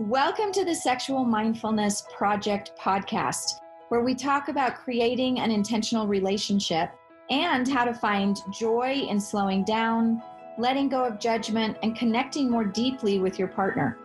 Welcome to the Sexual Mindfulness Project Podcast, where we talk about creating an intentional relationship and how to find joy in slowing down, letting go of judgment, and connecting more deeply with your partner.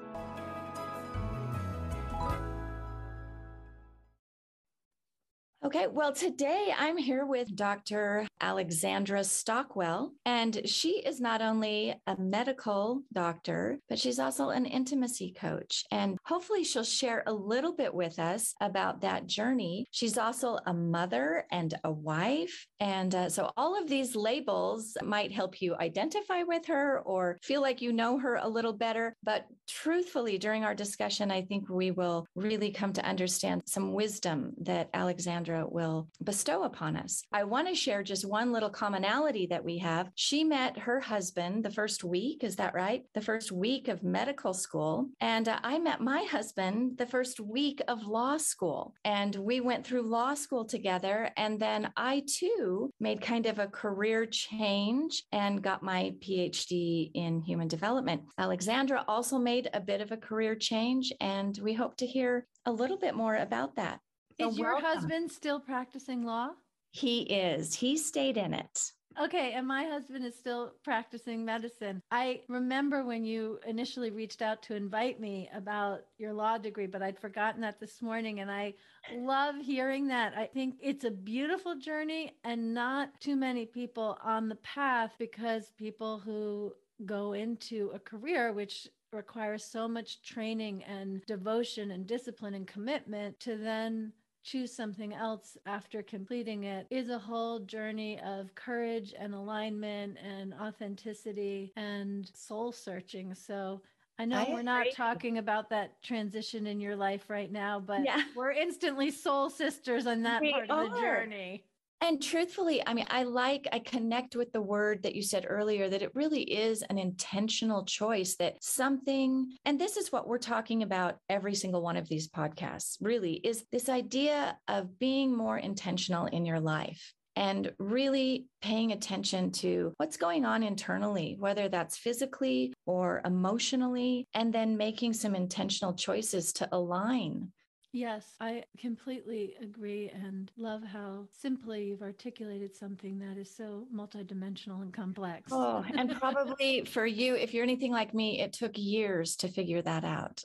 Okay, well, today I'm here with Dr. Alexandra Stockwell, and she is not only a medical doctor, but she's also an intimacy coach. And hopefully she'll share a little bit with us about that journey. She's also a mother and a wife. And so all of these labels might help you identify with her or feel like you know her a little better. But truthfully, during our discussion, I think we will really come to understand some wisdom that Alexandra will bestow upon us. I want to share just one little commonality that we have. She met her husband the first week, is that right? The first week of medical school. And I met my husband the first week of law school. And we went through law school together. And then I too made kind of a career change and got my PhD in human development. Alexandra also made a bit of a career change, and we hope to hear a little bit more about that. Is your husband still practicing law? He is. He stayed in it. Okay. And my husband is still practicing medicine. I remember when you initially reached out to invite me about your law degree, but I'd forgotten that this morning. And I love hearing that. I think it's a beautiful journey and not too many people on the path, because people who go into a career, which requires so much training and devotion and discipline and commitment, to then choose something else after completing it is a whole journey of courage and alignment and authenticity and soul searching. So I know we're not talking about that transition in your life right now, but we're instantly soul sisters on that part of the journey. And truthfully, I mean, I connect with the word that you said earlier, that it really is an intentional choice, that something, and this is what we're talking about every single one of these podcasts really, is this idea of being more intentional in your life. And really paying attention to what's going on internally, whether that's physically or emotionally, and then making some intentional choices to align. Yes, I completely agree and love how simply you've articulated something that is so multidimensional and complex. Oh, and probably for you, if you're anything like me, it took years to figure that out.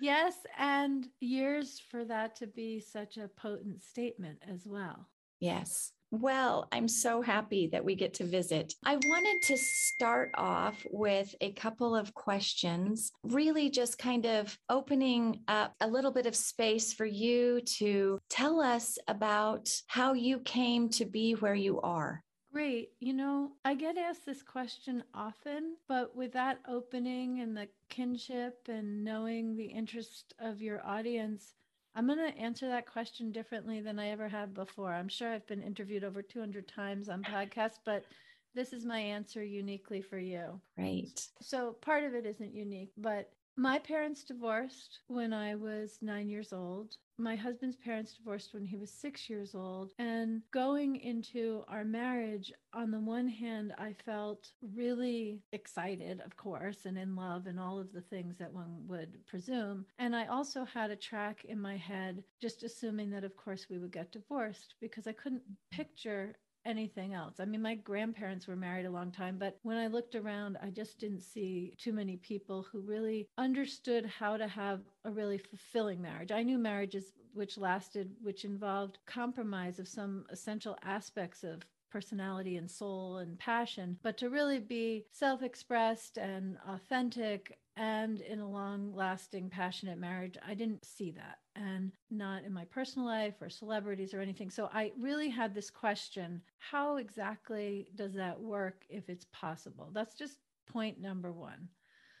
Yes, and years for that to be such a potent statement as well. Yes. Well, I'm so happy that we get to visit. I wanted to start off with a couple of questions, really just kind of opening up a little bit of space for you to tell us about how you came to be where you are. Great. You know, I get asked this question often, but with that opening and the kinship and knowing the interest of your audience, I'm going to answer that question differently than I ever have before. I'm sure I've been interviewed over 200 times on podcasts, but this is my answer uniquely for you. Right. So part of it isn't unique, but my parents divorced when I was 9 years old. My husband's parents divorced when he was 6 years old. And going into our marriage, on the one hand, I felt really excited, of course, and in love and all of the things that one would presume. And I also had a track in my head, just assuming that, of course, we would get divorced, because I couldn't picture anything else. I mean, my grandparents were married a long time, but when I looked around, I just didn't see too many people who really understood how to have a really fulfilling marriage. I knew marriages which lasted, which involved compromise of some essential aspects of personality and soul and passion, but to really be self-expressed and authentic and in a long-lasting, passionate marriage, I didn't see that, and not in my personal life or celebrities or anything. So I really had this question, how exactly does that work if it's possible? That's just point number one.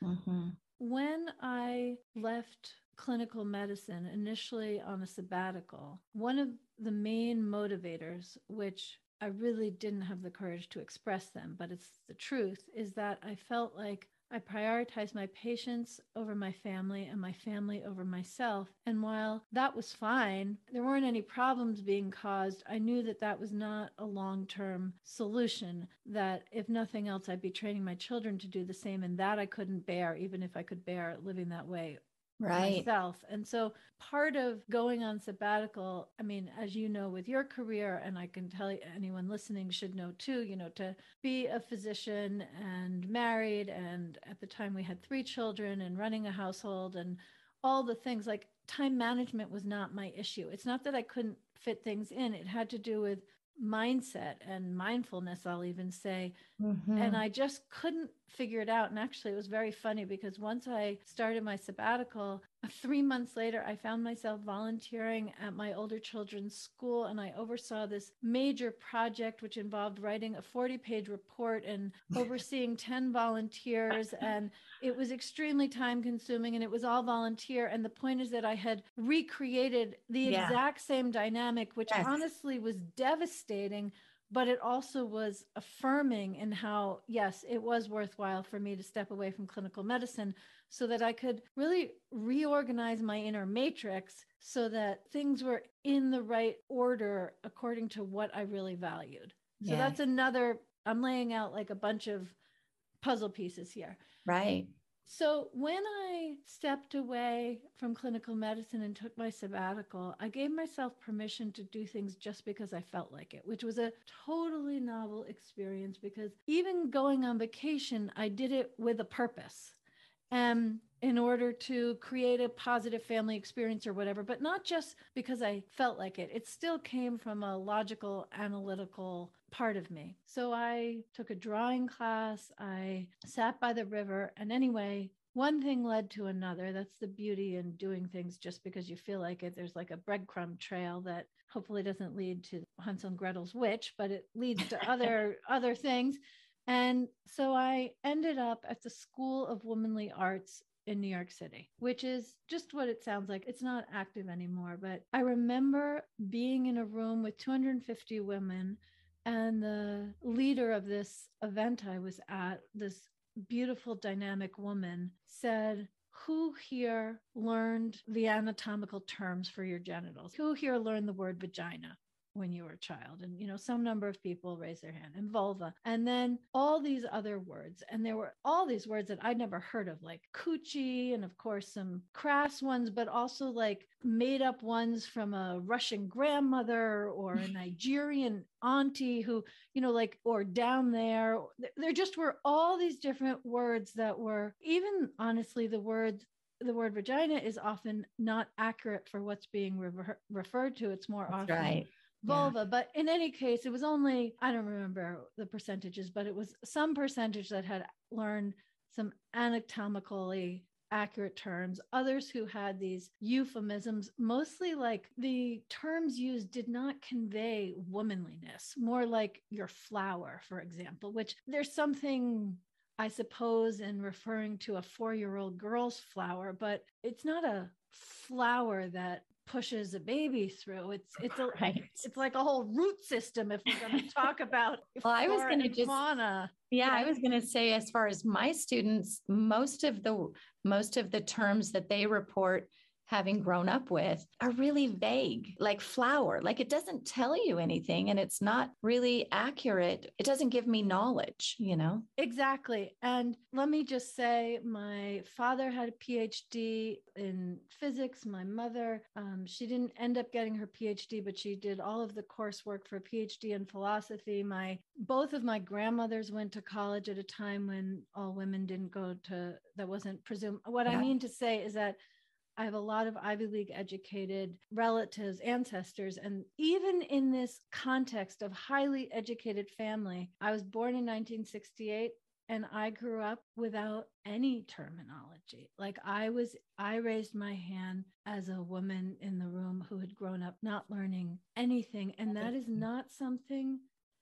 Mm-hmm. When I left clinical medicine, initially on a sabbatical, one of the main motivators, which I really didn't have the courage to express them, but it's the truth, is that I felt like I prioritized my patients over my family and my family over myself. And while that was fine, there weren't any problems being caused. I knew that that was not a long-term solution, that if nothing else, I'd be training my children to do the same, and that I couldn't bear, even if I could bear living that way right. myself. And so part of going on sabbatical, I mean, as you know, with your career, and I can tell you, anyone listening should know too, you know, to be a physician and married. And at the time we had 3 children and running a household and all the things, like time management was not my issue. It's not that I couldn't fit things in. It had to do with mindset and mindfulness, I'll even say. Mm-hmm. And I just couldn't figure it out. And actually, it was very funny because once I started my sabbatical, 3 months later, I found myself volunteering at my older children's school. And I oversaw this major project, which involved writing a 40-page report and overseeing 10 volunteers. And it was extremely time consuming and it was all volunteer. And the point is that I had recreated the exact same dynamic, which honestly was devastating, but it also was affirming in how, yes, it was worthwhile for me to step away from clinical medicine so that I could really reorganize my inner matrix so that things were in the right order according to what I really valued. So that's another, I'm laying out like a bunch of puzzle pieces here. Right. So when I stepped away from clinical medicine and took my sabbatical, I gave myself permission to do things just because I felt like it, which was a totally novel experience because even going on vacation, I did it with a purpose and in order to create a positive family experience or whatever, but not just because I felt like it. It still came from a logical, analytical part of me. So I took a drawing class. I sat by the river. And anyway, one thing led to another. That's the beauty in doing things just because you feel like it. There's like a breadcrumb trail that hopefully doesn't lead to Hansel and Gretel's witch, but it leads to other things. And so I ended up at the School of Womanly Arts in New York City, which is just what it sounds like. It's not active anymore, but I remember being in a room with 250 women and the leader of this event I was at, this beautiful dynamic woman, said, "Who here learned the anatomical terms for your genitals? Who here learned the word vagina when you were a child?" And, you know, some number of people raised their hand, and vulva, and then all these other words. And there were all these words that I'd never heard of, like coochie, and of course some crass ones, but also like made up ones from a Russian grandmother or a Nigerian auntie who, you know, like, or down there. There just were all these different words that were, even honestly, the word vagina is often not accurate for what's being referred to. It's more often vulva. Yeah. But in any case, it was only, I don't remember the percentages, but it was some percentage that had learned some anatomically accurate terms, others who had these euphemisms, mostly like the terms used did not convey womanliness, more like your flower, for example, which there's something, I suppose, in referring to a 4-year-old girl's flower, but it's not a flower that pushes a baby through. It's like a whole root system if we're going to talk about fauna. Yeah, I was going to say, as far as my students, most of the terms that they report having grown up with are really vague, like flower, like it doesn't tell you anything and it's not really accurate. It doesn't give me knowledge, you know? Exactly. And let me just say, my father had a PhD in physics. My mother, she didn't end up getting her PhD, but she did all of the coursework for a PhD in philosophy. Both of my grandmothers went to college at a time when all women didn't go to, that wasn't presumed. What I mean to say is that I have a lot of Ivy League educated relatives, ancestors, and even in this context of highly educated family, I was born in 1968 and I grew up without any terminology. Like I raised my hand as a woman in the room who had grown up not learning anything. And that is not something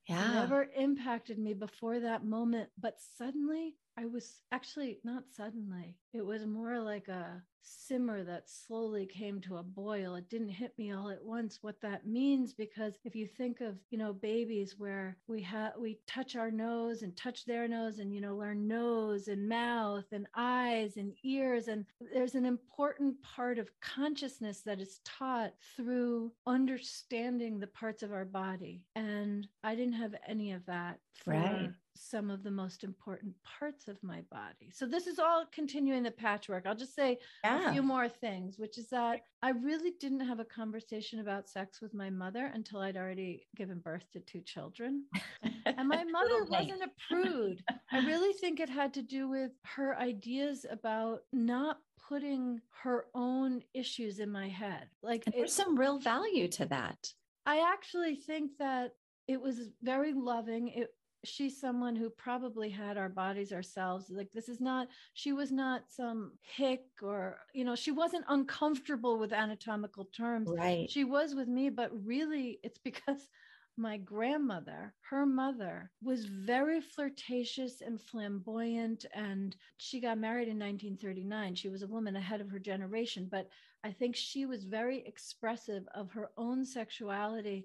never impacted me before that moment. But suddenly, I was actually not suddenly, it was more like a simmer that slowly came to a boil. It didn't hit me all at once what that means, because if you think of, you know, babies where we touch our nose and touch their nose and, you know, learn nose and mouth and eyes and ears. And there's an important part of consciousness that is taught through understanding the parts of our body. And I didn't have any of that for some of the most important parts of my body. So this is all continuing the patchwork. I'll just say a few more things, which is that I really didn't have a conversation about sex with my mother until I'd already given birth to two children. And my mother wasn't a prude. I really think it had to do with her ideas about not putting her own issues in my head. Like, there's some real value to that. I actually think that it was very loving. She's someone who probably had our bodies ourselves. Like, she was not some hick or, she wasn't uncomfortable with anatomical terms. Right. She was with me, but really it's because my grandmother, her mother, was very flirtatious and flamboyant, and she got married in 1939. She was a woman ahead of her generation, but I think she was very expressive of her own sexuality,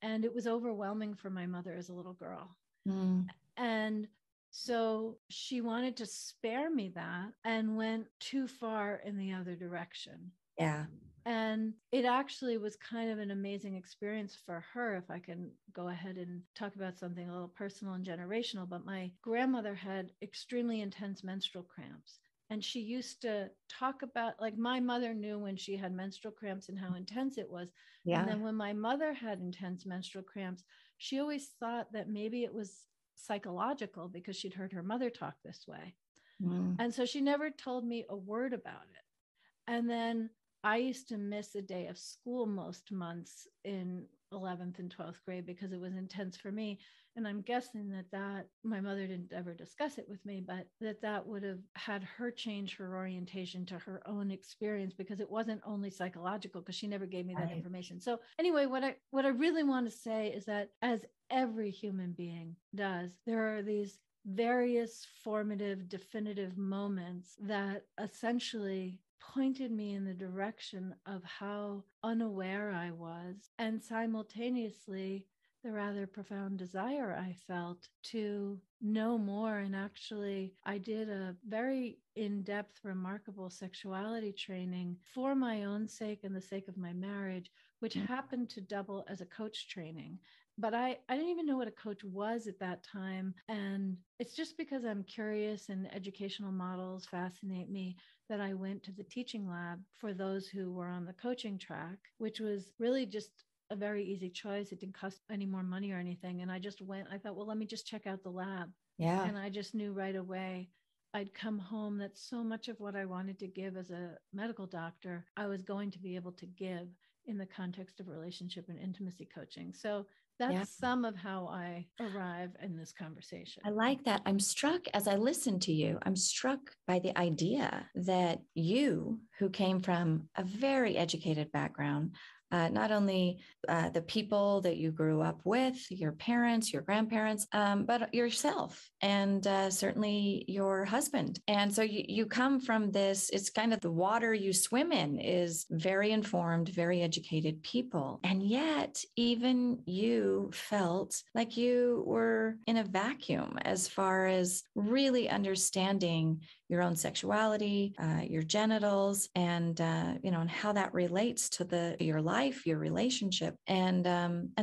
and it was overwhelming for my mother as a little girl. Mm. And so she wanted to spare me that and went too far in the other direction. Yeah. And it actually was kind of an amazing experience for her, if I can go ahead and talk about something a little personal and generational. But my grandmother had extremely intense menstrual cramps. And she used to talk about, like, my mother knew when she had menstrual cramps and how intense it was. Yeah. And then when my mother had intense menstrual cramps, she always thought that maybe it was psychological because she'd heard her mother talk this way. Mm. And so she never told me a word about it. And then I used to miss a day of school most months in 11th and 12th grade because it was intense for me. And I'm guessing that my mother didn't ever discuss it with me, but that would have had her change her orientation to her own experience, because it wasn't only psychological, because she never gave me that information. So anyway, what I really want to say is that, as every human being does, there are these various formative, definitive moments that essentially pointed me in the direction of how unaware I was, and simultaneously the rather profound desire I felt to know more. And actually, I did a very in-depth, remarkable sexuality training for my own sake and the sake of my marriage, which happened to double as a coach training. But I didn't even know what a coach was at that time. And it's just because I'm curious and educational models fascinate me that I went to the teaching lab for those who were on the coaching track, which was really just a very easy choice. It didn't cost any more money or anything. And I just went, I thought, well, let me just check out the lab. Yeah. And I just knew right away I'd come home that so much of what I wanted to give as a medical doctor, I was going to be able to give in the context of relationship and intimacy coaching. So that's some of how I arrive in this conversation. I like that. I'm struck as I listen to you. I'm struck by the idea that you, who came from a very educated background, not only the people that you grew up with, your parents, your grandparents, but yourself, and certainly your husband. And so you come from this, it's kind of the water you swim in, is very informed, very educated people. And yet even you felt like you were in a vacuum as far as really understanding your own sexuality, your genitals, and, and how that relates to your life, your relationship. And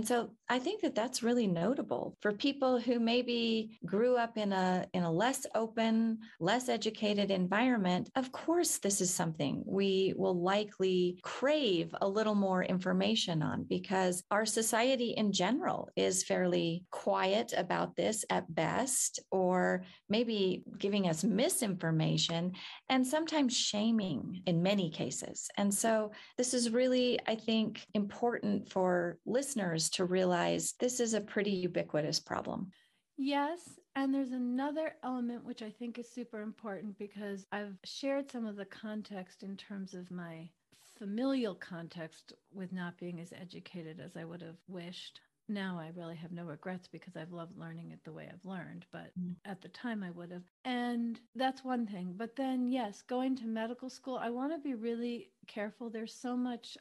so I think that that's really notable for people who maybe grew up in a less open, less educated environment. Of course, this is something we will likely crave a little more information on, because our society in general is fairly quiet about this at best, or maybe giving us misinformation and sometimes shaming in many cases. And so this is really, I think, important for listeners to realize this is a pretty ubiquitous problem. Yes. And there's another element which I think is super important, because I've shared some of the context in terms of my familial context with not being as educated as I would have wished. Now I really have no regrets, because I've loved learning it the way I've learned, but at the time I would have. And that's one thing. But then, yes, going to medical school, I want to be really careful. There's so much,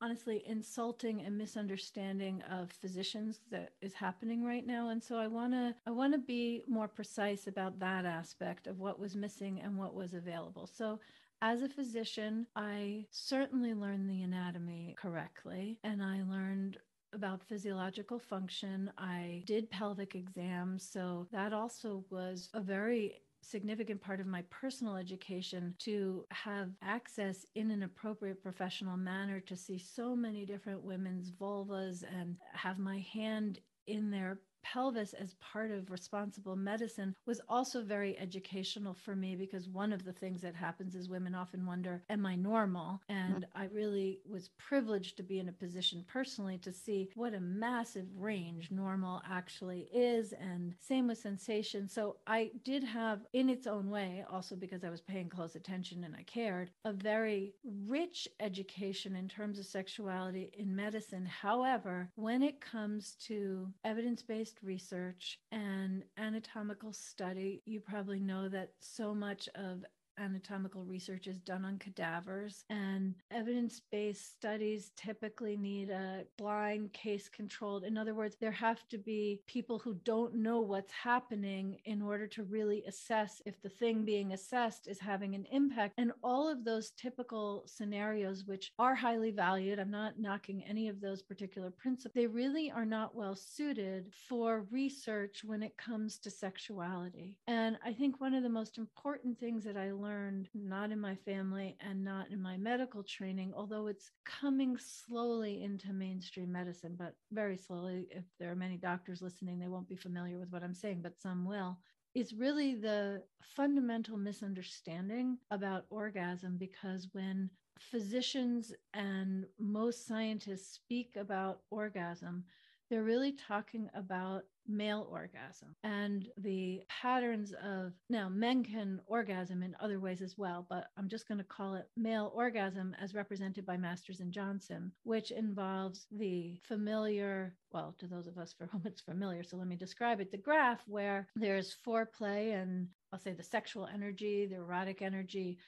honestly, insulting and misunderstanding of physicians that is happening right now. And so I want to be more precise about that aspect of what was missing and what was available. So as a physician, I certainly learned the anatomy correctly, and I learned about physiological function. I did pelvic exams, so that also was a very significant part of my personal education, to have access in an appropriate professional manner to see so many different women's vulvas and have my hand in their pelvis as part of responsible medicine was also very educational for me, because one of the things that happens is women often wonder, am I normal? And I really was privileged to be in a position personally to see what a massive range normal actually is, and same with sensation. So I did have, in its own way, also because I was paying close attention and I cared, a very rich education in terms of sexuality in medicine. However, when it comes to evidence-based research and anatomical study, you probably know that so much of anatomical research is done on cadavers, and evidence-based studies typically need a blind, case-controlled. In other words, there have to be people who don't know what's happening in order to really assess if the thing being assessed is having an impact. And all of those typical scenarios, which are highly valued, I'm not knocking any of those particular principles, they really are not well-suited for research when it comes to sexuality. And I think one of the most important things that I learned, not in my family and not in my medical training, although it's coming slowly into mainstream medicine, but very slowly. If there are many doctors listening, they won't be familiar with what I'm saying, but some will. It's really the fundamental misunderstanding about orgasm, because when physicians and most scientists speak about orgasm, they're really talking about male orgasm and the patterns of, now men can orgasm in other ways as well, but I'm just going to call it male orgasm as represented by Masters and Johnson, which involves the familiar, well, to those of us for whom it's familiar, so let me describe it, the graph where there's foreplay and I'll say the sexual energy, the erotic energy,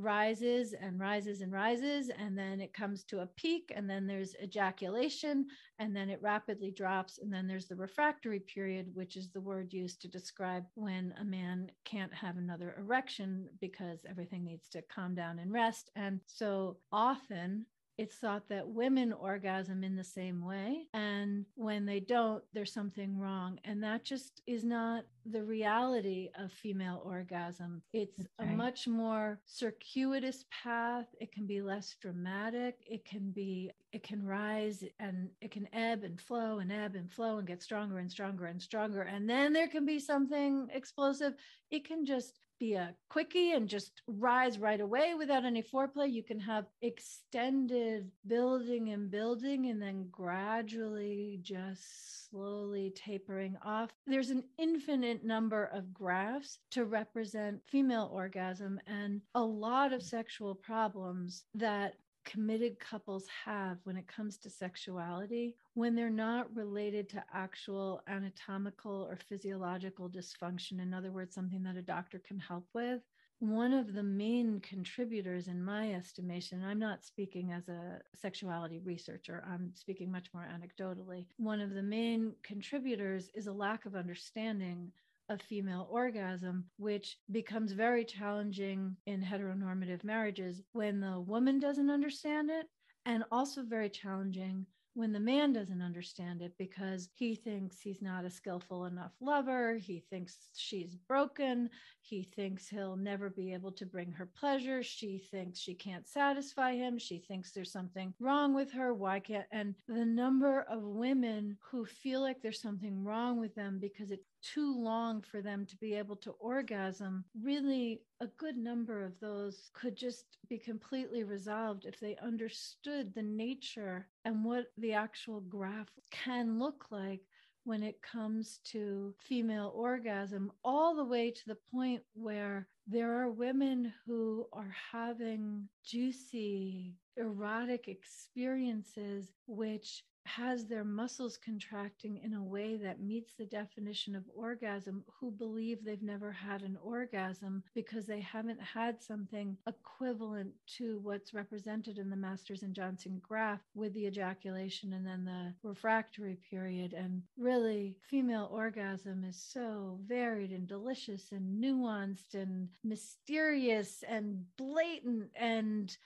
rises and rises and rises, and then it comes to a peak, and then there's ejaculation, and then it rapidly drops, and then there's the refractory period, which is the word used to describe when a man can't have another erection because everything needs to calm down and rest. And so often it's thought that women orgasm in the same way, and when they don't, there's something wrong. And that just is not the reality of female orgasm. It's a much more circuitous path. It can be less dramatic. It can rise and it can ebb and flow and get stronger and stronger and stronger. And then there can be something explosive. It can just be a quickie and just rise right away without any foreplay. You can have extended building and building, and then gradually just slowly tapering off. There's an infinite number of graphs to represent female orgasm, and a lot of sexual problems that committed couples have when it comes to sexuality, when they're not related to actual anatomical or physiological dysfunction. In other words, something that a doctor can help with. One of the main contributors, in my estimation, I'm not speaking as a sexuality researcher, I'm speaking much more anecdotally. One of the main contributors is a lack of understanding of female orgasm, which becomes very challenging in heteronormative marriages when the woman doesn't understand it, and also very challenging when the man doesn't understand it, because he thinks he's not a skillful enough lover, he thinks she's broken, he thinks he'll never be able to bring her pleasure, she thinks she can't satisfy him, she thinks there's something wrong with her, why can't, and the number of women who feel like there's something wrong with them because it's too long for them to be able to orgasm, really a good number of those could just be completely resolved if they understood the nature and what the actual graph can look like when it comes to female orgasm, all the way to the point where there are women who are having juicy, erotic experiences, which has their muscles contracting in a way that meets the definition of orgasm, who believe they've never had an orgasm because they haven't had something equivalent to what's represented in the Masters and Johnson graph with the ejaculation and then the refractory period. And really, female orgasm is so varied and delicious and nuanced and mysterious and blatant and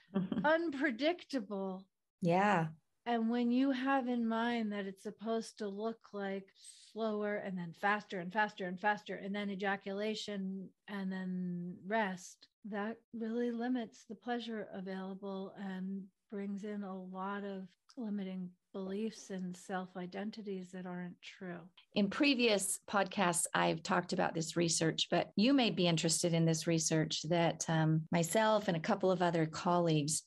unpredictable. Yeah. And when you have in mind that it's supposed to look like slower and then faster and faster and faster, and then ejaculation and then rest, that really limits the pleasure available and brings in a lot of limiting beliefs and self-identities that aren't true. In previous podcasts, I've talked about this research, but you may be interested in this research that myself and a couple of other colleagues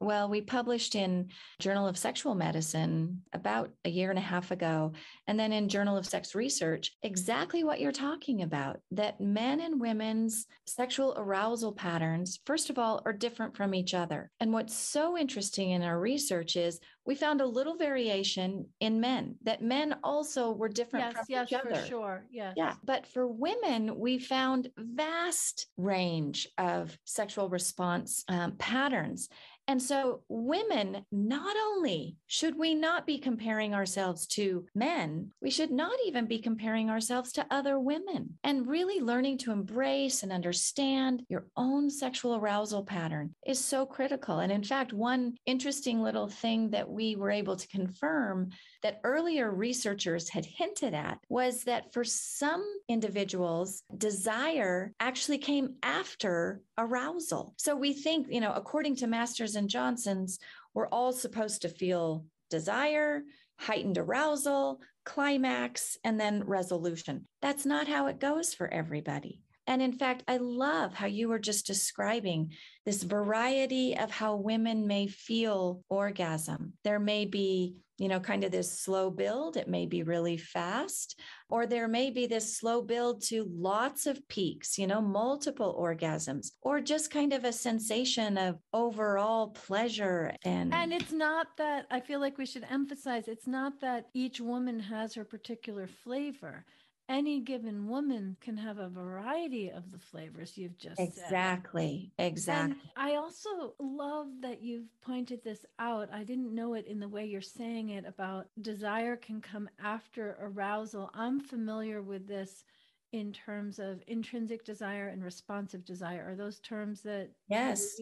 we published in Journal of Sexual Medicine about a year and a half ago, and then in Journal of Sex Research, exactly what you're talking about, that men and women's sexual arousal patterns, first of all, are different from each other. And what's so interesting in our research is we found a little variation in men, that men also were different from each other. Yes, for sure. Yes. Yeah. But for women, we found vast range of sexual response patterns. And so women, not only should we not be comparing ourselves to men, we should not even be comparing ourselves to other women, and really learning to embrace and understand your own sexual arousal pattern is so critical. And in fact, one interesting little thing that we were able to confirm that earlier researchers had hinted at was that for some individuals, desire actually came after arousal. So we think, according to Masters and Johnson's, we're all supposed to feel desire, heightened arousal, climax, and then resolution. That's not how it goes for everybody. And in fact, I love how you were just describing this variety of how women may feel orgasm. There may be, kind of this slow build. It may be really fast, or there may be this slow build to lots of peaks, multiple orgasms, or just kind of a sensation of overall pleasure. And it's not that, I feel like we should emphasize, it's not that each woman has her particular flavor. Any given woman can have a variety of the flavors you've just said. Exactly. And I also love that you've pointed this out. I didn't know it in the way you're saying it about desire can come after arousal. I'm familiar with this in terms of intrinsic desire and responsive desire. Are those terms that? Yes.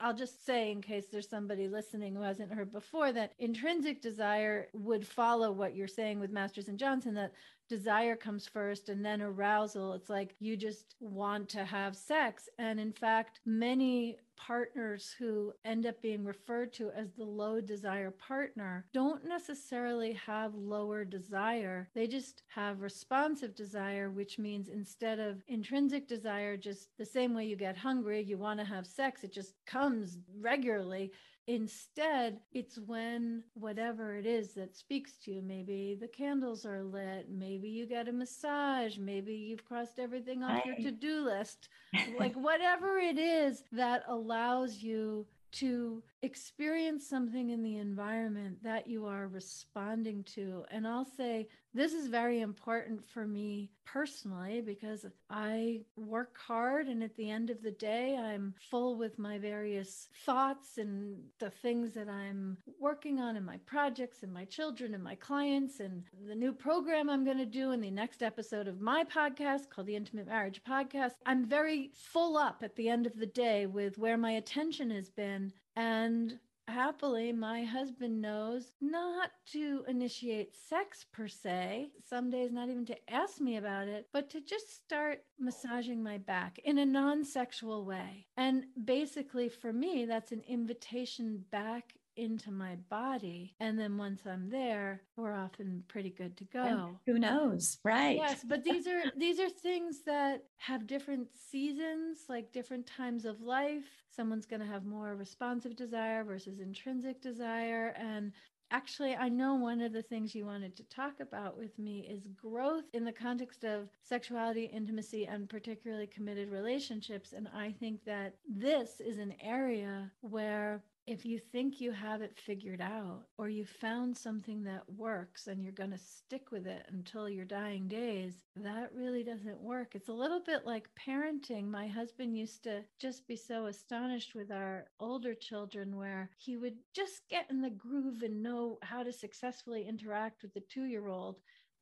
I'll just say, in case there's somebody listening who hasn't heard before, that intrinsic desire would follow what you're saying with Masters and Johnson, that desire comes first and then arousal. It's like you just want to have sex. And in fact, many partners who end up being referred to as the low desire partner don't necessarily have lower desire. They just have responsive desire, which means instead of intrinsic desire, just the same way you get hungry, you want to have sex, it just comes regularly. Instead, it's when whatever it is that speaks to you, maybe the candles are lit, maybe you get a massage, maybe you've crossed everything off your to-do list, like whatever it is that allows you to experience something in the environment that you are responding to. And I'll say this is very important for me personally, because I work hard, and at the end of the day, I'm full with my various thoughts and the things that I'm working on, and my projects and my children and my clients and the new program I'm going to do in the next episode of my podcast called the Intimate Marriage Podcast. I'm very full up at the end of the day with where my attention has been. And happily, my husband knows not to initiate sex per se, some days not even to ask me about it, but to just start massaging my back in a non-sexual way. And basically for me, that's an invitation back into my body. And then once I'm there, we're often pretty good to go. And who knows? Right. Yes. But these are things that have different seasons, like different times of life. Someone's going to have more responsive desire versus intrinsic desire. And actually, I know one of the things you wanted to talk about with me is growth in the context of sexuality, intimacy, and particularly committed relationships. And I think that this is an area where if you think you have it figured out, or you found something that works and you're going to stick with it until your dying days, that really doesn't work. It's a little bit like parenting. My husband used to just be so astonished with our older children, where he would just get in the groove and know how to successfully interact with the 2-year-old.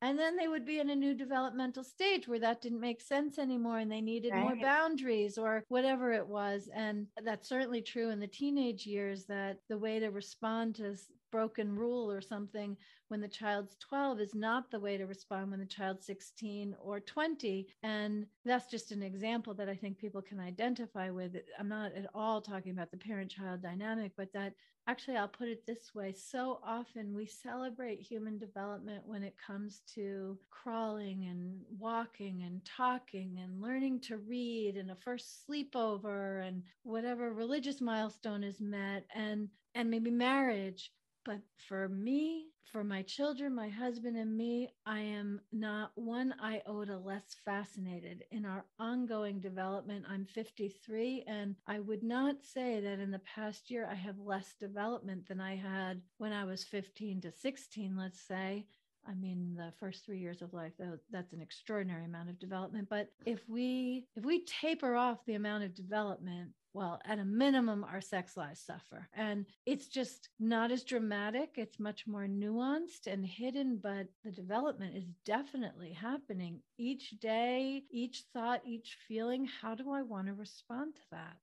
And then they would be in a new developmental stage where that didn't make sense anymore and they needed more boundaries or whatever it was. And that's certainly true in the teenage years, that the way to respond to broken rule or something when the child's 12 is not the way to respond when the child's 16 or 20. And that's just an example that I think people can identify with. I'm not at all talking about the parent-child dynamic, but that actually, I'll put it this way. So often we celebrate human development when it comes to crawling and walking and talking and learning to read and a first sleepover and whatever religious milestone is met and maybe marriage. But for me, for my children, my husband and me, I am not one iota less fascinated in our ongoing development. I'm 53, and I would not say that in the past year I have less development than I had when I was 15 to 16, let's say. I mean, the first 3 years of life, that's an extraordinary amount of development. But if we taper off the amount of development, well, at a minimum, our sex lives suffer. And it's just not as dramatic. It's much more nuanced and hidden, but the development is definitely happening each day, each thought, each feeling. How do I want to respond to that?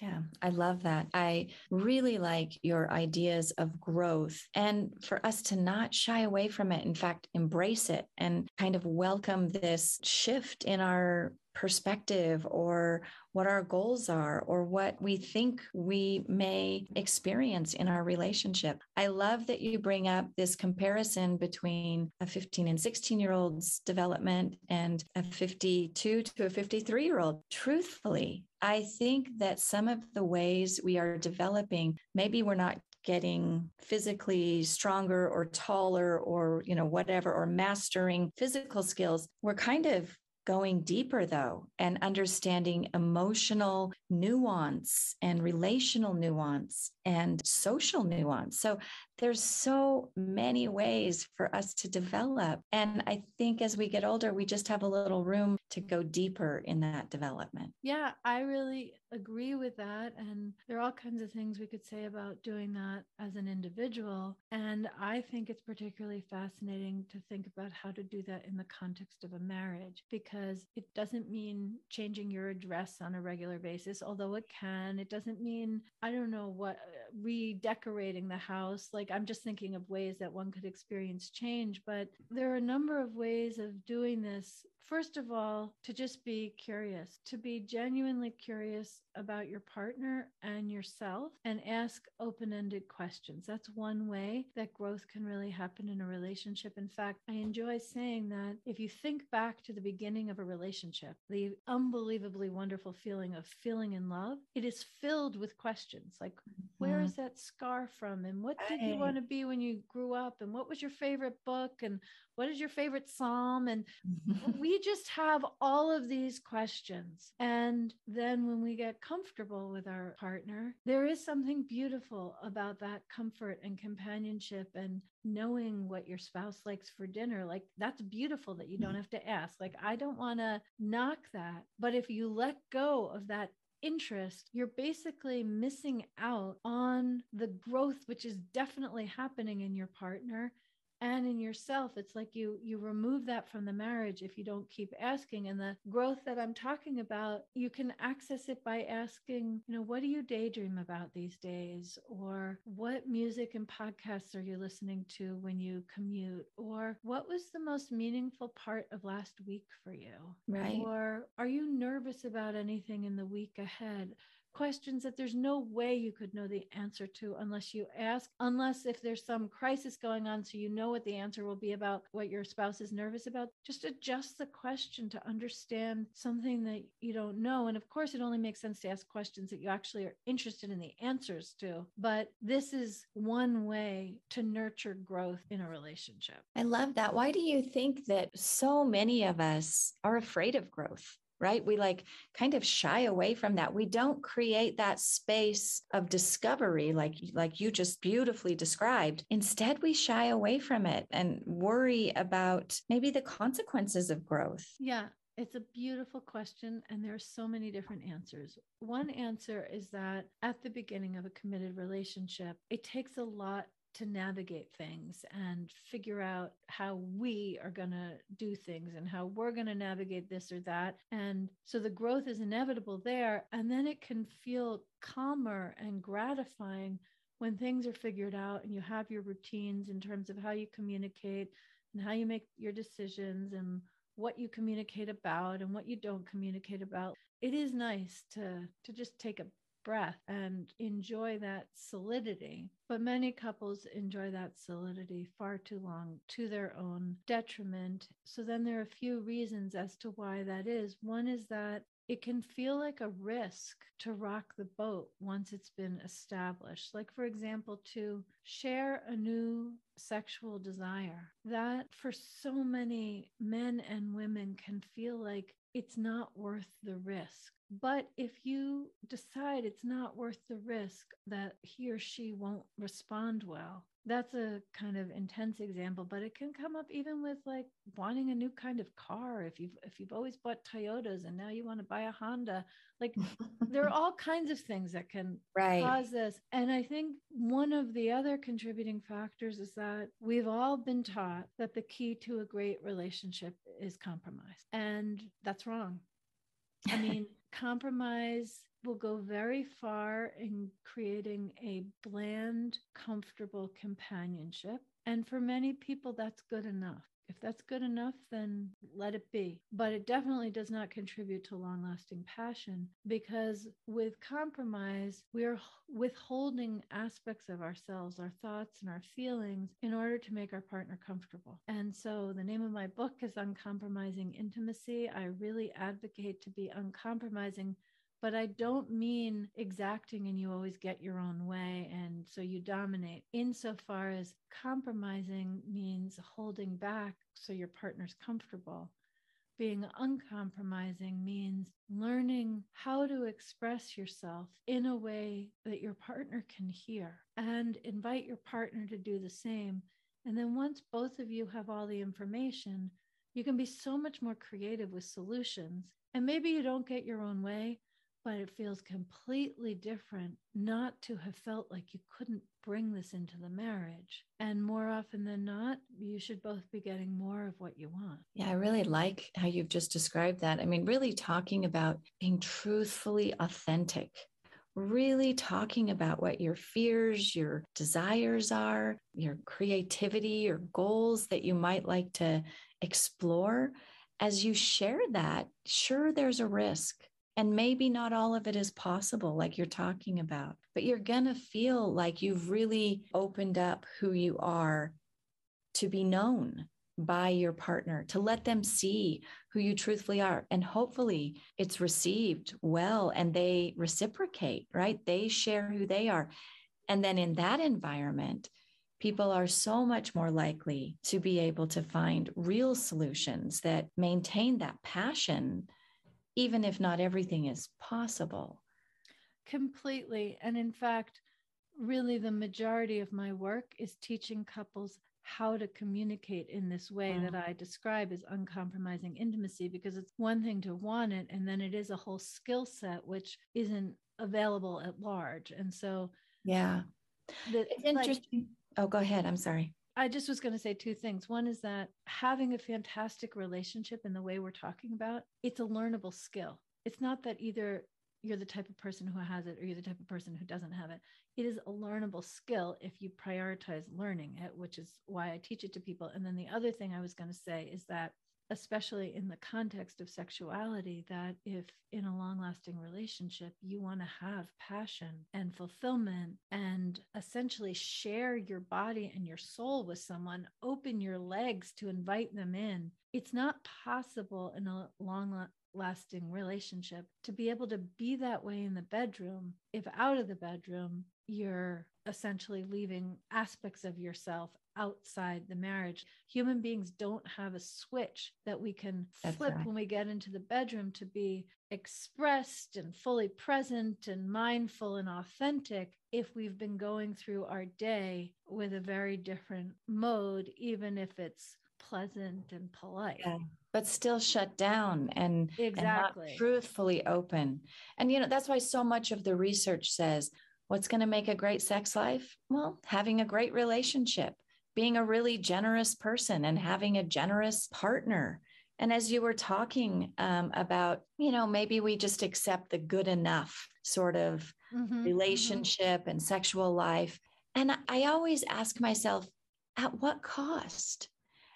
Yeah, I love that. I really like your ideas of growth and for us to not shy away from it. In fact, embrace it and kind of welcome this shift in our perspective or what our goals are or what we think we may experience in our relationship. I love that you bring up this comparison between a 15 and 16-year-old's development and a 52 to a 53-year-old. Truthfully, I think that some of the ways we are developing, maybe we're not getting physically stronger or taller or, whatever, or mastering physical skills. We're kind of going deeper though, and understanding emotional nuance and relational nuance and social nuance. So there's so many ways for us to develop. And I think as we get older, we just have a little room to go deeper in that development. Yeah, I really agree with that. And there are all kinds of things we could say about doing that as an individual. And I think it's particularly fascinating to think about how to do that in the context of a marriage, because it doesn't mean changing your address on a regular basis, although it can. It doesn't mean, redecorating the house. Like, I'm just thinking of ways that one could experience change, but there are a number of ways of doing this. First of all, to just be curious, to be genuinely curious about your partner and yourself and ask open-ended questions. That's one way that growth can really happen in a relationship. In fact, I enjoy saying that if you think back to the beginning of a relationship, the unbelievably wonderful feeling of feeling in love, it is filled with questions like, where is that scar from? And what did you want to be when you grew up? And what was your favorite book? And what is your favorite psalm? And we just have all of these questions. And then when we get comfortable with our partner, there is something beautiful about that comfort and companionship and knowing what your spouse likes for dinner. Like, that's beautiful that you don't have to ask. Like, I don't want to knock that. But if you let go of that interest, you're basically missing out on the growth, which is definitely happening in your partner and in yourself. It's like you remove that from the marriage if you don't keep asking. And the growth that I'm talking about, you can access it by asking, what do you daydream about these days? Or what music and podcasts are you listening to when you commute? Or what was the most meaningful part of last week for you? Right. Or are you nervous about anything in the week ahead? Questions that there's no way you could know the answer to unless you ask, unless if there's some crisis going on, so you know what the answer will be about what your spouse is nervous about. Just adjust the question to understand something that you don't know. And of course, it only makes sense to ask questions that you actually are interested in the answers to. But this is one way to nurture growth in a relationship. I love that. Why do you think that so many of us are afraid of growth? Right? We kind of shy away from that. We don't create that space of discovery like you just beautifully described. Instead, we shy away from it and worry about maybe the consequences of growth. Yeah. It's a beautiful question, and there are so many different answers. One answer is that at the beginning of a committed relationship, it takes a lot to navigate things and figure out how we are going to do things and how we're going to navigate this or that. And so the growth is inevitable there. And then it can feel calmer and gratifying when things are figured out and you have your routines in terms of how you communicate and how you make your decisions and what you communicate about and what you don't communicate about, it is nice to just take a breath and enjoy that solidity. But many couples enjoy that solidity far too long to their own detriment. So then there are a few reasons as to why that is. One is that it can feel like a risk to rock the boat once it's been established. Like, for example, to share a new sexual desire. That for so many men and women can feel like it's not worth the risk. But if you decide it's not worth the risk that he or she won't respond well, that's a kind of intense example, but it can come up even with like wanting a new kind of car. If you've always bought Toyotas and now you want to buy a Honda, like there are all kinds of things that can cause this. And I think one of the other contributing factors is that we've all been taught that the key to a great relationship is compromise. And that's wrong. I mean, compromise will go very far in creating a bland, comfortable companionship. And for many people, that's good enough. If that's good enough, then let it be. But it definitely does not contribute to long-lasting passion, because with compromise, we are withholding aspects of ourselves, our thoughts and our feelings in order to make our partner comfortable. And so the name of my book is Uncompromising Intimacy. I really advocate to be uncompromising, but I don't mean exacting and you always get your own way and so you dominate. Insofar as compromising means holding back so your partner's comfortable. Being uncompromising means learning how to express yourself in a way that your partner can hear, and invite your partner to do the same. And then once both of you have all the information, you can be so much more creative with solutions. And maybe you don't get your own way, but it feels completely different not to have felt like you couldn't bring this into the marriage. And more often than not, you should both be getting more of what you want. Yeah, I really like how you've just described that. I mean, really talking about being truthfully authentic, really talking about what your fears, your desires are, your creativity, your goals that you might like to explore. As you share that, sure, there's a risk. And maybe not all of it is possible, like you're talking about, but you're going to feel like you've really opened up who you are to be known by your partner, to let them see who you truthfully are. And hopefully it's received well and they reciprocate, right? They share who they are. And then in that environment, people are so much more likely to be able to find real solutions that maintain that passion, even if not everything is possible. Completely. And in fact, really the majority of my work is teaching couples how to communicate in this way that I describe as uncompromising intimacy, because it's one thing to want it, and then it is a whole skill set which isn't available at large. And so, yeah, it's interesting. Oh, go ahead. I'm sorry. I just was going to say two things. One is that having a fantastic relationship in the way we're talking about, it's a learnable skill. It's not that either you're the type of person who has it or you're the type of person who doesn't have it. It is a learnable skill if you prioritize learning it, which is why I teach it to people. And then the other thing I was going to say is that, especially in the context of sexuality, that if in a long-lasting relationship, you want to have passion and fulfillment and essentially share your body and your soul with someone, open your legs to invite them in, it's not possible in a long-lasting relationship to be able to be that way in the bedroom if out of the bedroom, you're essentially leaving aspects of yourself outside the marriage. Human beings don't have a switch that we can flip when we get into the bedroom to be expressed and fully present and mindful and authentic if we've been going through our day with a very different mode, even if it's pleasant and polite. Yeah. But still shut down and, and not truthfully open. And, you know, that's why so much of the research says, what's going to make a great sex life? Well, having a great relationship, being a really generous person and having a generous partner. And as you were talking about, you know, maybe we just accept the good enough sort of relationship and sexual life. And I always ask myself, at what cost?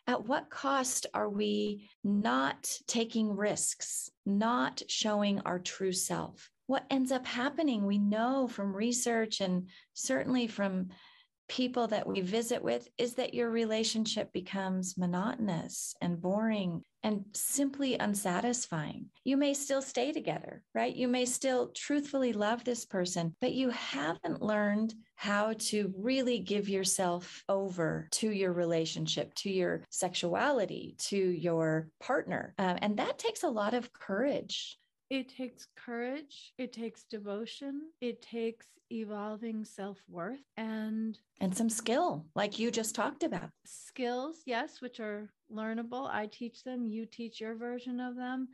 At what cost are we not taking risks, not showing our true self? What ends up happening, we know from research and certainly from people that we visit with, is that your relationship becomes monotonous and boring and simply unsatisfying. You may still stay together, right? You may still truthfully love this person, but you haven't learned how to really give yourself over to your relationship, to your sexuality, to your partner. And that takes a lot of courage. It takes courage, it takes devotion, it takes evolving self-worth and some skill, like you just talked about. Skills, yes, which are learnable. I teach them, you teach your version of them,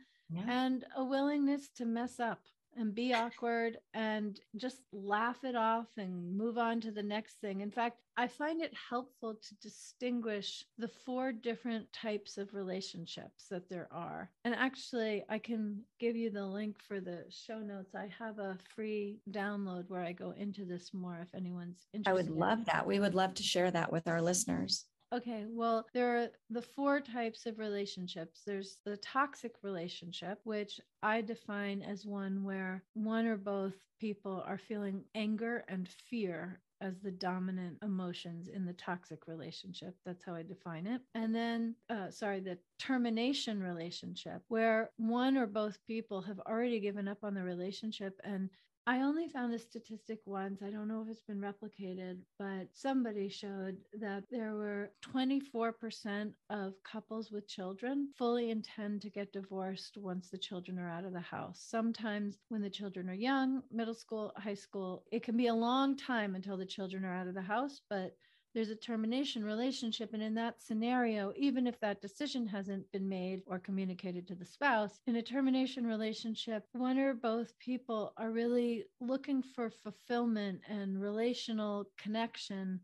and a willingness to mess up and be awkward and just laugh it off and move on to the next thing. In fact, I find it helpful to distinguish the four different types of relationships that there are. And actually, I can give you the link for the show notes. I have a free download where I go into this more if anyone's interested. I would love that. We would love to share that with our listeners. Okay, well, there are the four types of relationships. There's the toxic relationship, which I define as one where one or both people are feeling anger and fear as the dominant emotions in the toxic relationship. That's how I define it. And then, the termination relationship, where one or both people have already given up on the relationship. And I only found this statistic once. I don't know if it's been replicated, but somebody showed that there were 24% of couples with children fully intend to get divorced once the children are out of the house. Sometimes when the children are young, middle school, high school, it can be a long time until the children are out of the house, but there's a termination relationship. And in that scenario, even if that decision hasn't been made or communicated to the spouse, in a termination relationship, one or both people are really looking for fulfillment and relational connection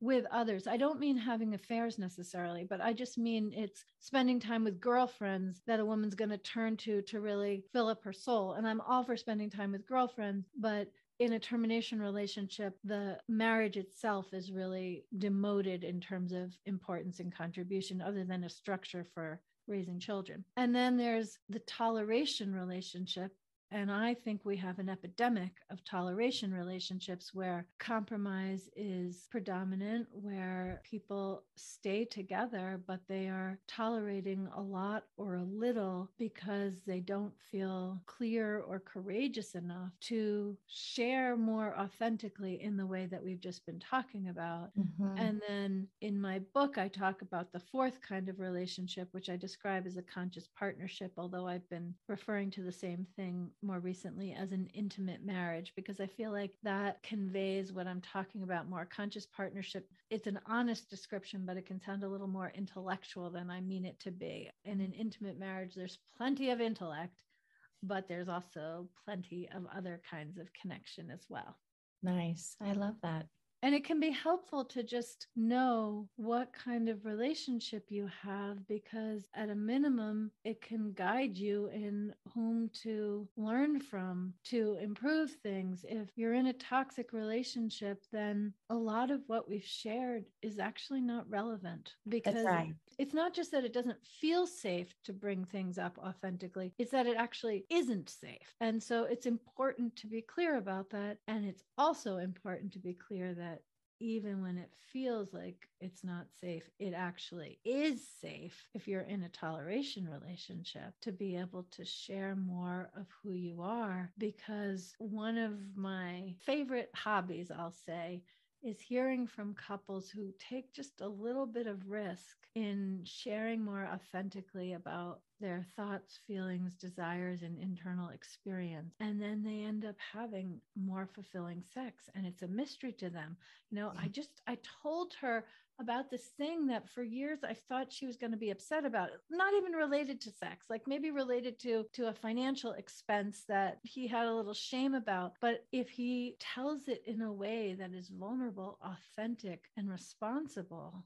with others. I don't mean having affairs necessarily, but I just mean it's spending time with girlfriends that a woman's going to turn to really fill up her soul. And I'm all for spending time with girlfriends, but in a termination relationship, the marriage itself is really demoted in terms of importance and contribution, other than a structure for raising children. And then there's the toleration relationship. And I think we have an epidemic of toleration relationships where compromise is predominant, where people stay together, but they are tolerating a lot or a little because they don't feel clear or courageous enough to share more authentically in the way that we've just been talking about. And then in my book, I talk about the fourth kind of relationship, which I describe as a conscious partnership, although I've been referring to the same thing more recently as an intimate marriage, because I feel like that conveys what I'm talking about more. Conscious partnership, it's an honest description, but it can sound a little more intellectual than I mean it to be. In an intimate marriage, there's plenty of intellect, but there's also plenty of other kinds of connection as well. Nice. I love that. And it can be helpful to just know what kind of relationship you have, because at a minimum, it can guide you in whom to learn from to improve things. If you're in a toxic relationship, then a lot of what we've shared is actually not relevant, because it's not just that it doesn't feel safe to bring things up authentically, it's that it actually isn't safe. And so it's important to be clear about that. And it's also important to be clear that even when it feels like it's not safe, it actually is safe if you're in a toleration relationship to be able to share more of who you are. Because one of my favorite hobbies, I'll say, is hearing from couples who take just a little bit of risk in sharing more authentically about their thoughts, feelings, desires, and internal experience. And then they end up having more fulfilling sex. And it's a mystery to them. You know, I told her about this thing that for years I thought she was going to be upset about, not even related to sex, like maybe related to a financial expense that he had a little shame about. But if he tells it in a way that is vulnerable, authentic, and responsible,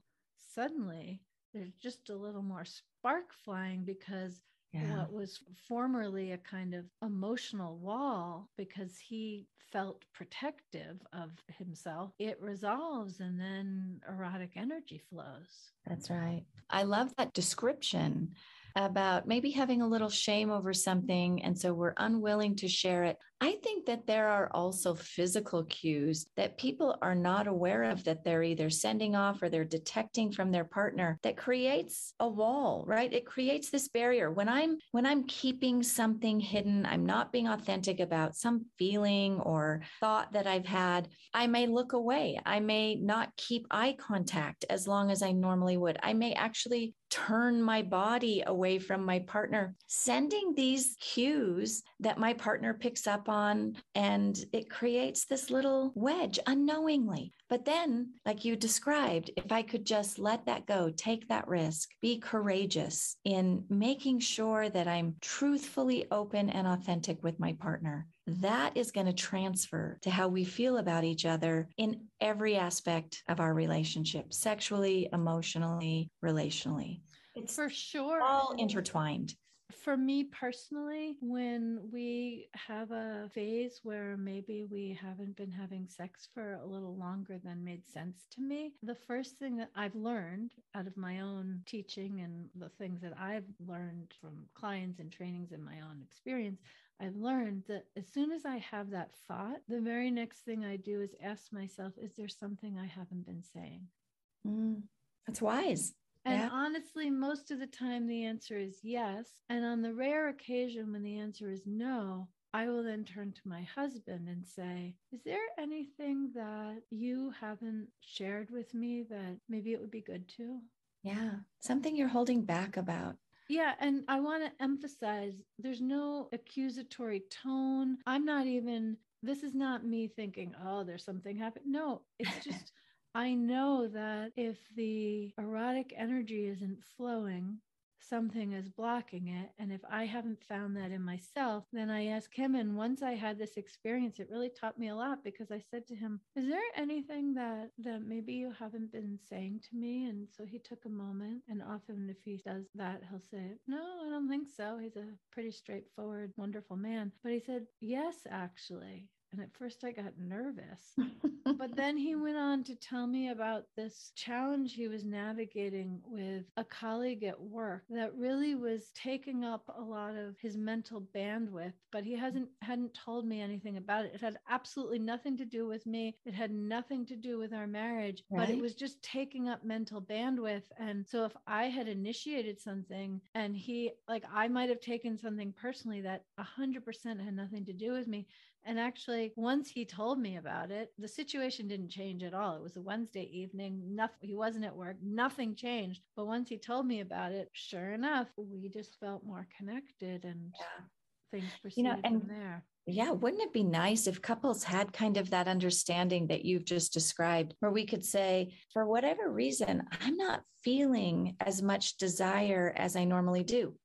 suddenly there's just a little more spark flying, because what was formerly a kind of emotional wall because he felt protective of himself, it resolves and then erotic energy flows. That's right. I love that description about maybe having a little shame over something, and so we're unwilling to share it. I think that there are also physical cues that people are not aware of that they're either sending off or they're detecting from their partner that creates a wall, right? It creates this barrier. When I'm keeping something hidden, I'm not being authentic about some feeling or thought that I've had, I may look away. I may not keep eye contact as long as I normally would. I may actually turn my body away from my partner, sending these cues that my partner picks up on, and it creates this little wedge unknowingly. But then, like you described, if I could just let that go, take that risk, be courageous in making sure that I'm truthfully open and authentic with my partner, that is going to transfer to how we feel about each other in every aspect of our relationship, sexually, emotionally, relationally. It's for sure all intertwined. For me personally, when we have a phase where maybe we haven't been having sex for a little longer than made sense to me, the first thing that I've learned out of my own teaching and the things that I've learned from clients and trainings and my own experience, I've learned that as soon as I have that thought, the very next thing I do is ask myself, is there something I haven't been saying? That's wise. And honestly, most of the time, the answer is yes. And on the rare occasion when the answer is no, I will then turn to my husband and say, is there anything that you haven't shared with me that maybe it would be good to? Yeah. Something you're holding back about. Yeah. And I want to emphasize there's no accusatory tone. This is not me thinking, oh, there's something happened. No, it's just, I know that if the erotic energy isn't flowing, something is blocking it. And if I haven't found that in myself, then I ask him. And once I had this experience, it really taught me a lot because I said to him, is there anything that maybe you haven't been saying to me? And so he took a moment, and often if he does that, he'll say, no, I don't think so. He's a pretty straightforward, wonderful man. But he said, yes, actually. And at first I got nervous, but then he went on to tell me about this challenge he was navigating with a colleague at work that really was taking up a lot of his mental bandwidth, but he hadn't told me anything about it. It had absolutely nothing to do with me. It had nothing to do with our marriage, right? But it was just taking up mental bandwidth. And so if I had initiated something and I might've taken something personally that 100% had nothing to do with me. And actually, once he told me about it, the situation didn't change at all. It was a Wednesday evening. He wasn't at work. Nothing changed. But once he told me about it, sure enough, we just felt more connected and things proceeded from there. Yeah. Wouldn't it be nice if couples had kind of that understanding that you've just described, where we could say, for whatever reason, I'm not feeling as much desire as I normally do.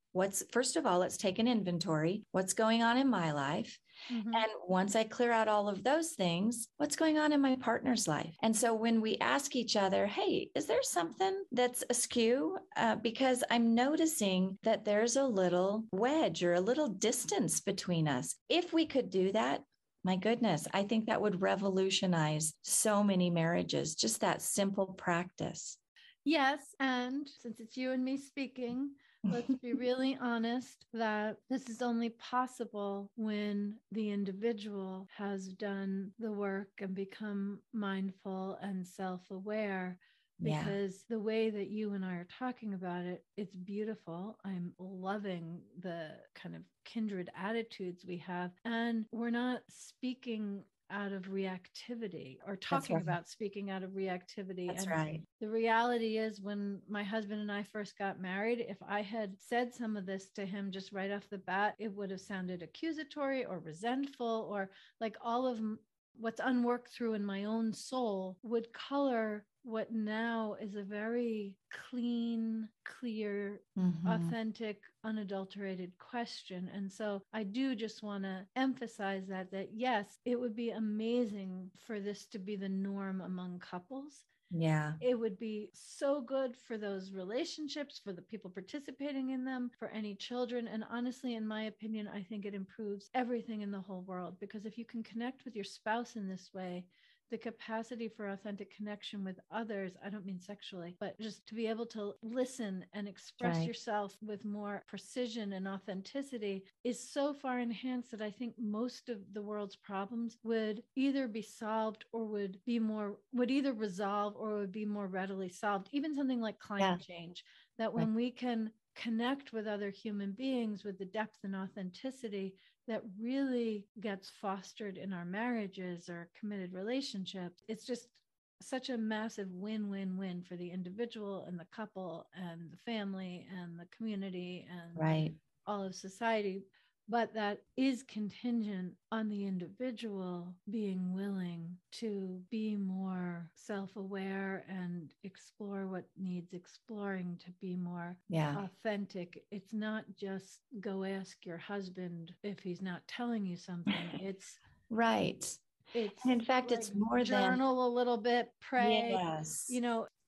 First of all, let's take an inventory. What's going on in my life? Mm-hmm. And once I clear out all of those things, what's going on in my partner's life? And so when we ask each other, hey, is there something that's askew? Because I'm noticing that there's a little wedge or a little distance between us. If we could do that, my goodness, I think that would revolutionize so many marriages, just that simple practice. Yes. And since it's you and me speaking, let's be really honest that this is only possible when the individual has done the work and become mindful and self-aware, because the way that you and I are talking about it, it's beautiful. I'm loving the kind of kindred attitudes we have, and we're not speaking out of reactivity or talking about speaking out of reactivity. That's right. The reality is, when my husband and I first got married, if I had said some of this to him just right off the bat, it would have sounded accusatory or resentful, or like all of what's unworked through in my own soul would color what now is a very clean, clear, authentic, unadulterated question. And so I do just want to emphasize that yes, it would be amazing for this to be the norm among couples. Yeah. It would be so good for those relationships, for the people participating in them, for any children. And honestly, in my opinion, I think it improves everything in the whole world, because if you can connect with your spouse in this way, the capacity for authentic connection with others, I don't mean sexually, but just to be able to listen and express yourself with more precision and authenticity is so far enhanced that I think most of the world's problems would either be solved or would be more readily solved. Even something like climate change, that when we can connect with other human beings with the depth and authenticity that really gets fostered in our marriages or committed relationships. It's just such a massive win-win-win for the individual and the couple and the family and the community and all of society. But that is contingent on the individual being willing to be more self-aware and explore what needs exploring, to be more authentic. It's not just go ask your husband if he's not telling you something. It's It's, and in fact, like, it's more journal a little bit, pray,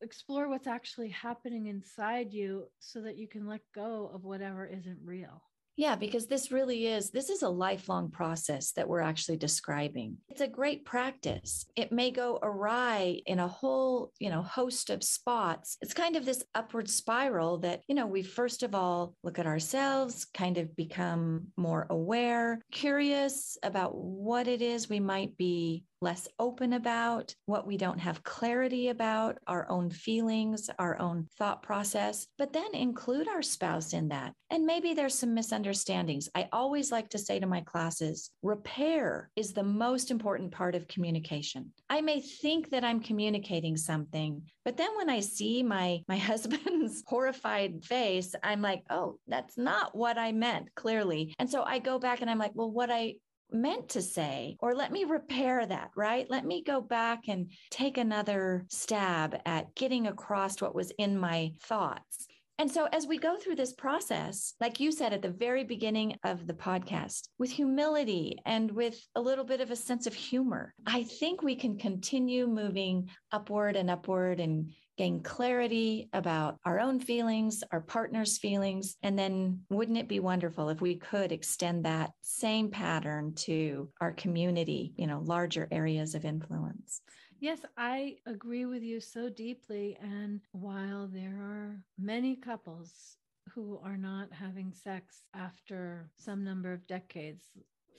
explore what's actually happening inside you so that you can let go of whatever isn't real. Yeah, because this is a lifelong process that we're actually describing. It's a great practice. It may go awry in a whole, host of spots. It's kind of this upward spiral that, we first of all look at ourselves, kind of become more aware, curious about what it is we might be less open about, what we don't have clarity about, our own feelings, our own thought process, but then include our spouse in that. And maybe there's some misunderstandings. I always like to say to my classes, repair is the most important part of communication. I may think that I'm communicating something, but then when I see my husband's horrified face, I'm like, oh, that's not what I meant, clearly. And so I go back and I'm like, well, what I meant to say, or let me repair that, right? Let me go back and take another stab at getting across what was in my thoughts. And so as we go through this process, like you said at the very beginning of the podcast, with humility and with a little bit of a sense of humor, I think we can continue moving upward and gain clarity about our own feelings, our partner's feelings. And then wouldn't it be wonderful if we could extend that same pattern to our community, larger areas of influence? Yes, I agree with you so deeply. And while there are many couples who are not having sex after some number of decades,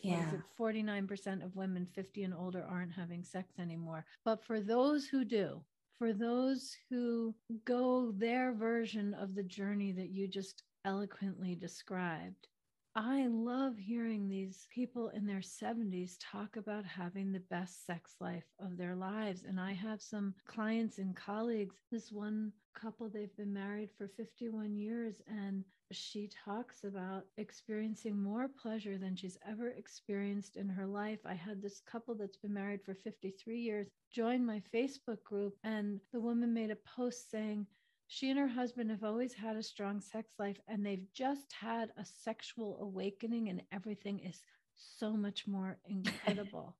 49% of women 50 and older aren't having sex anymore. But for those who do, for those who go their version of the journey that you just eloquently described, I love hearing these people in their 70s talk about having the best sex life of their lives. And I have some clients and colleagues, this one couple, they've been married for 51 years, and she talks about experiencing more pleasure than she's ever experienced in her life. I had this couple that's been married for 53 years join my Facebook group, and the woman made a post saying, she and her husband have always had a strong sex life, and they've just had a sexual awakening, and everything is so much more incredible.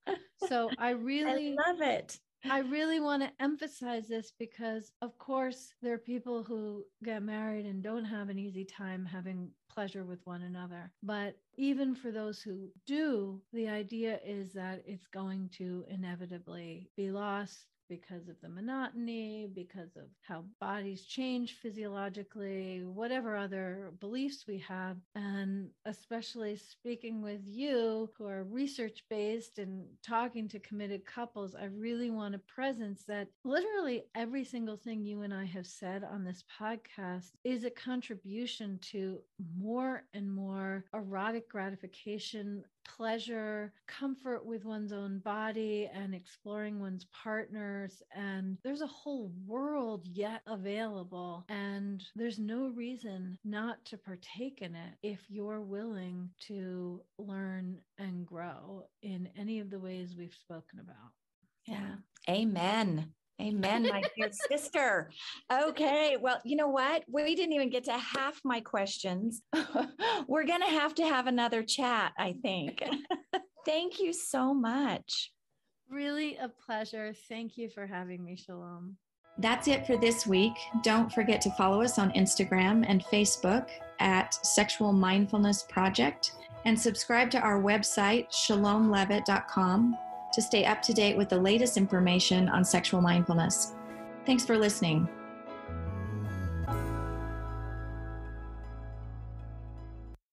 So I love it. I really want to emphasize this because, of course, there are people who get married and don't have an easy time having pleasure with one another. But even for those who do, the idea is that it's going to inevitably be lost, because of the monotony, because of how bodies change physiologically, whatever other beliefs we have. And especially speaking with you who are research-based and talking to committed couples, I really want a presence that literally every single thing you and I have said on this podcast is a contribution to more and more erotic gratification, pleasure, comfort with one's own body and exploring one's partners. And there's a whole world yet available. And there's no reason not to partake in it if you're willing to learn and grow in any of the ways we've spoken about. Yeah. Amen. Amen, my dear sister. Okay. Well, you know what? We didn't even get to half my questions. We're going to have another chat, I think. Thank you so much. Really a pleasure. Thank you for having me, Chelom. That's it for this week. Don't forget to follow us on Instagram and Facebook at Sexual Mindfulness Project, and subscribe to our website, chelomleavitt.com, to stay up to date with the latest information on sexual mindfulness. Thanks for listening.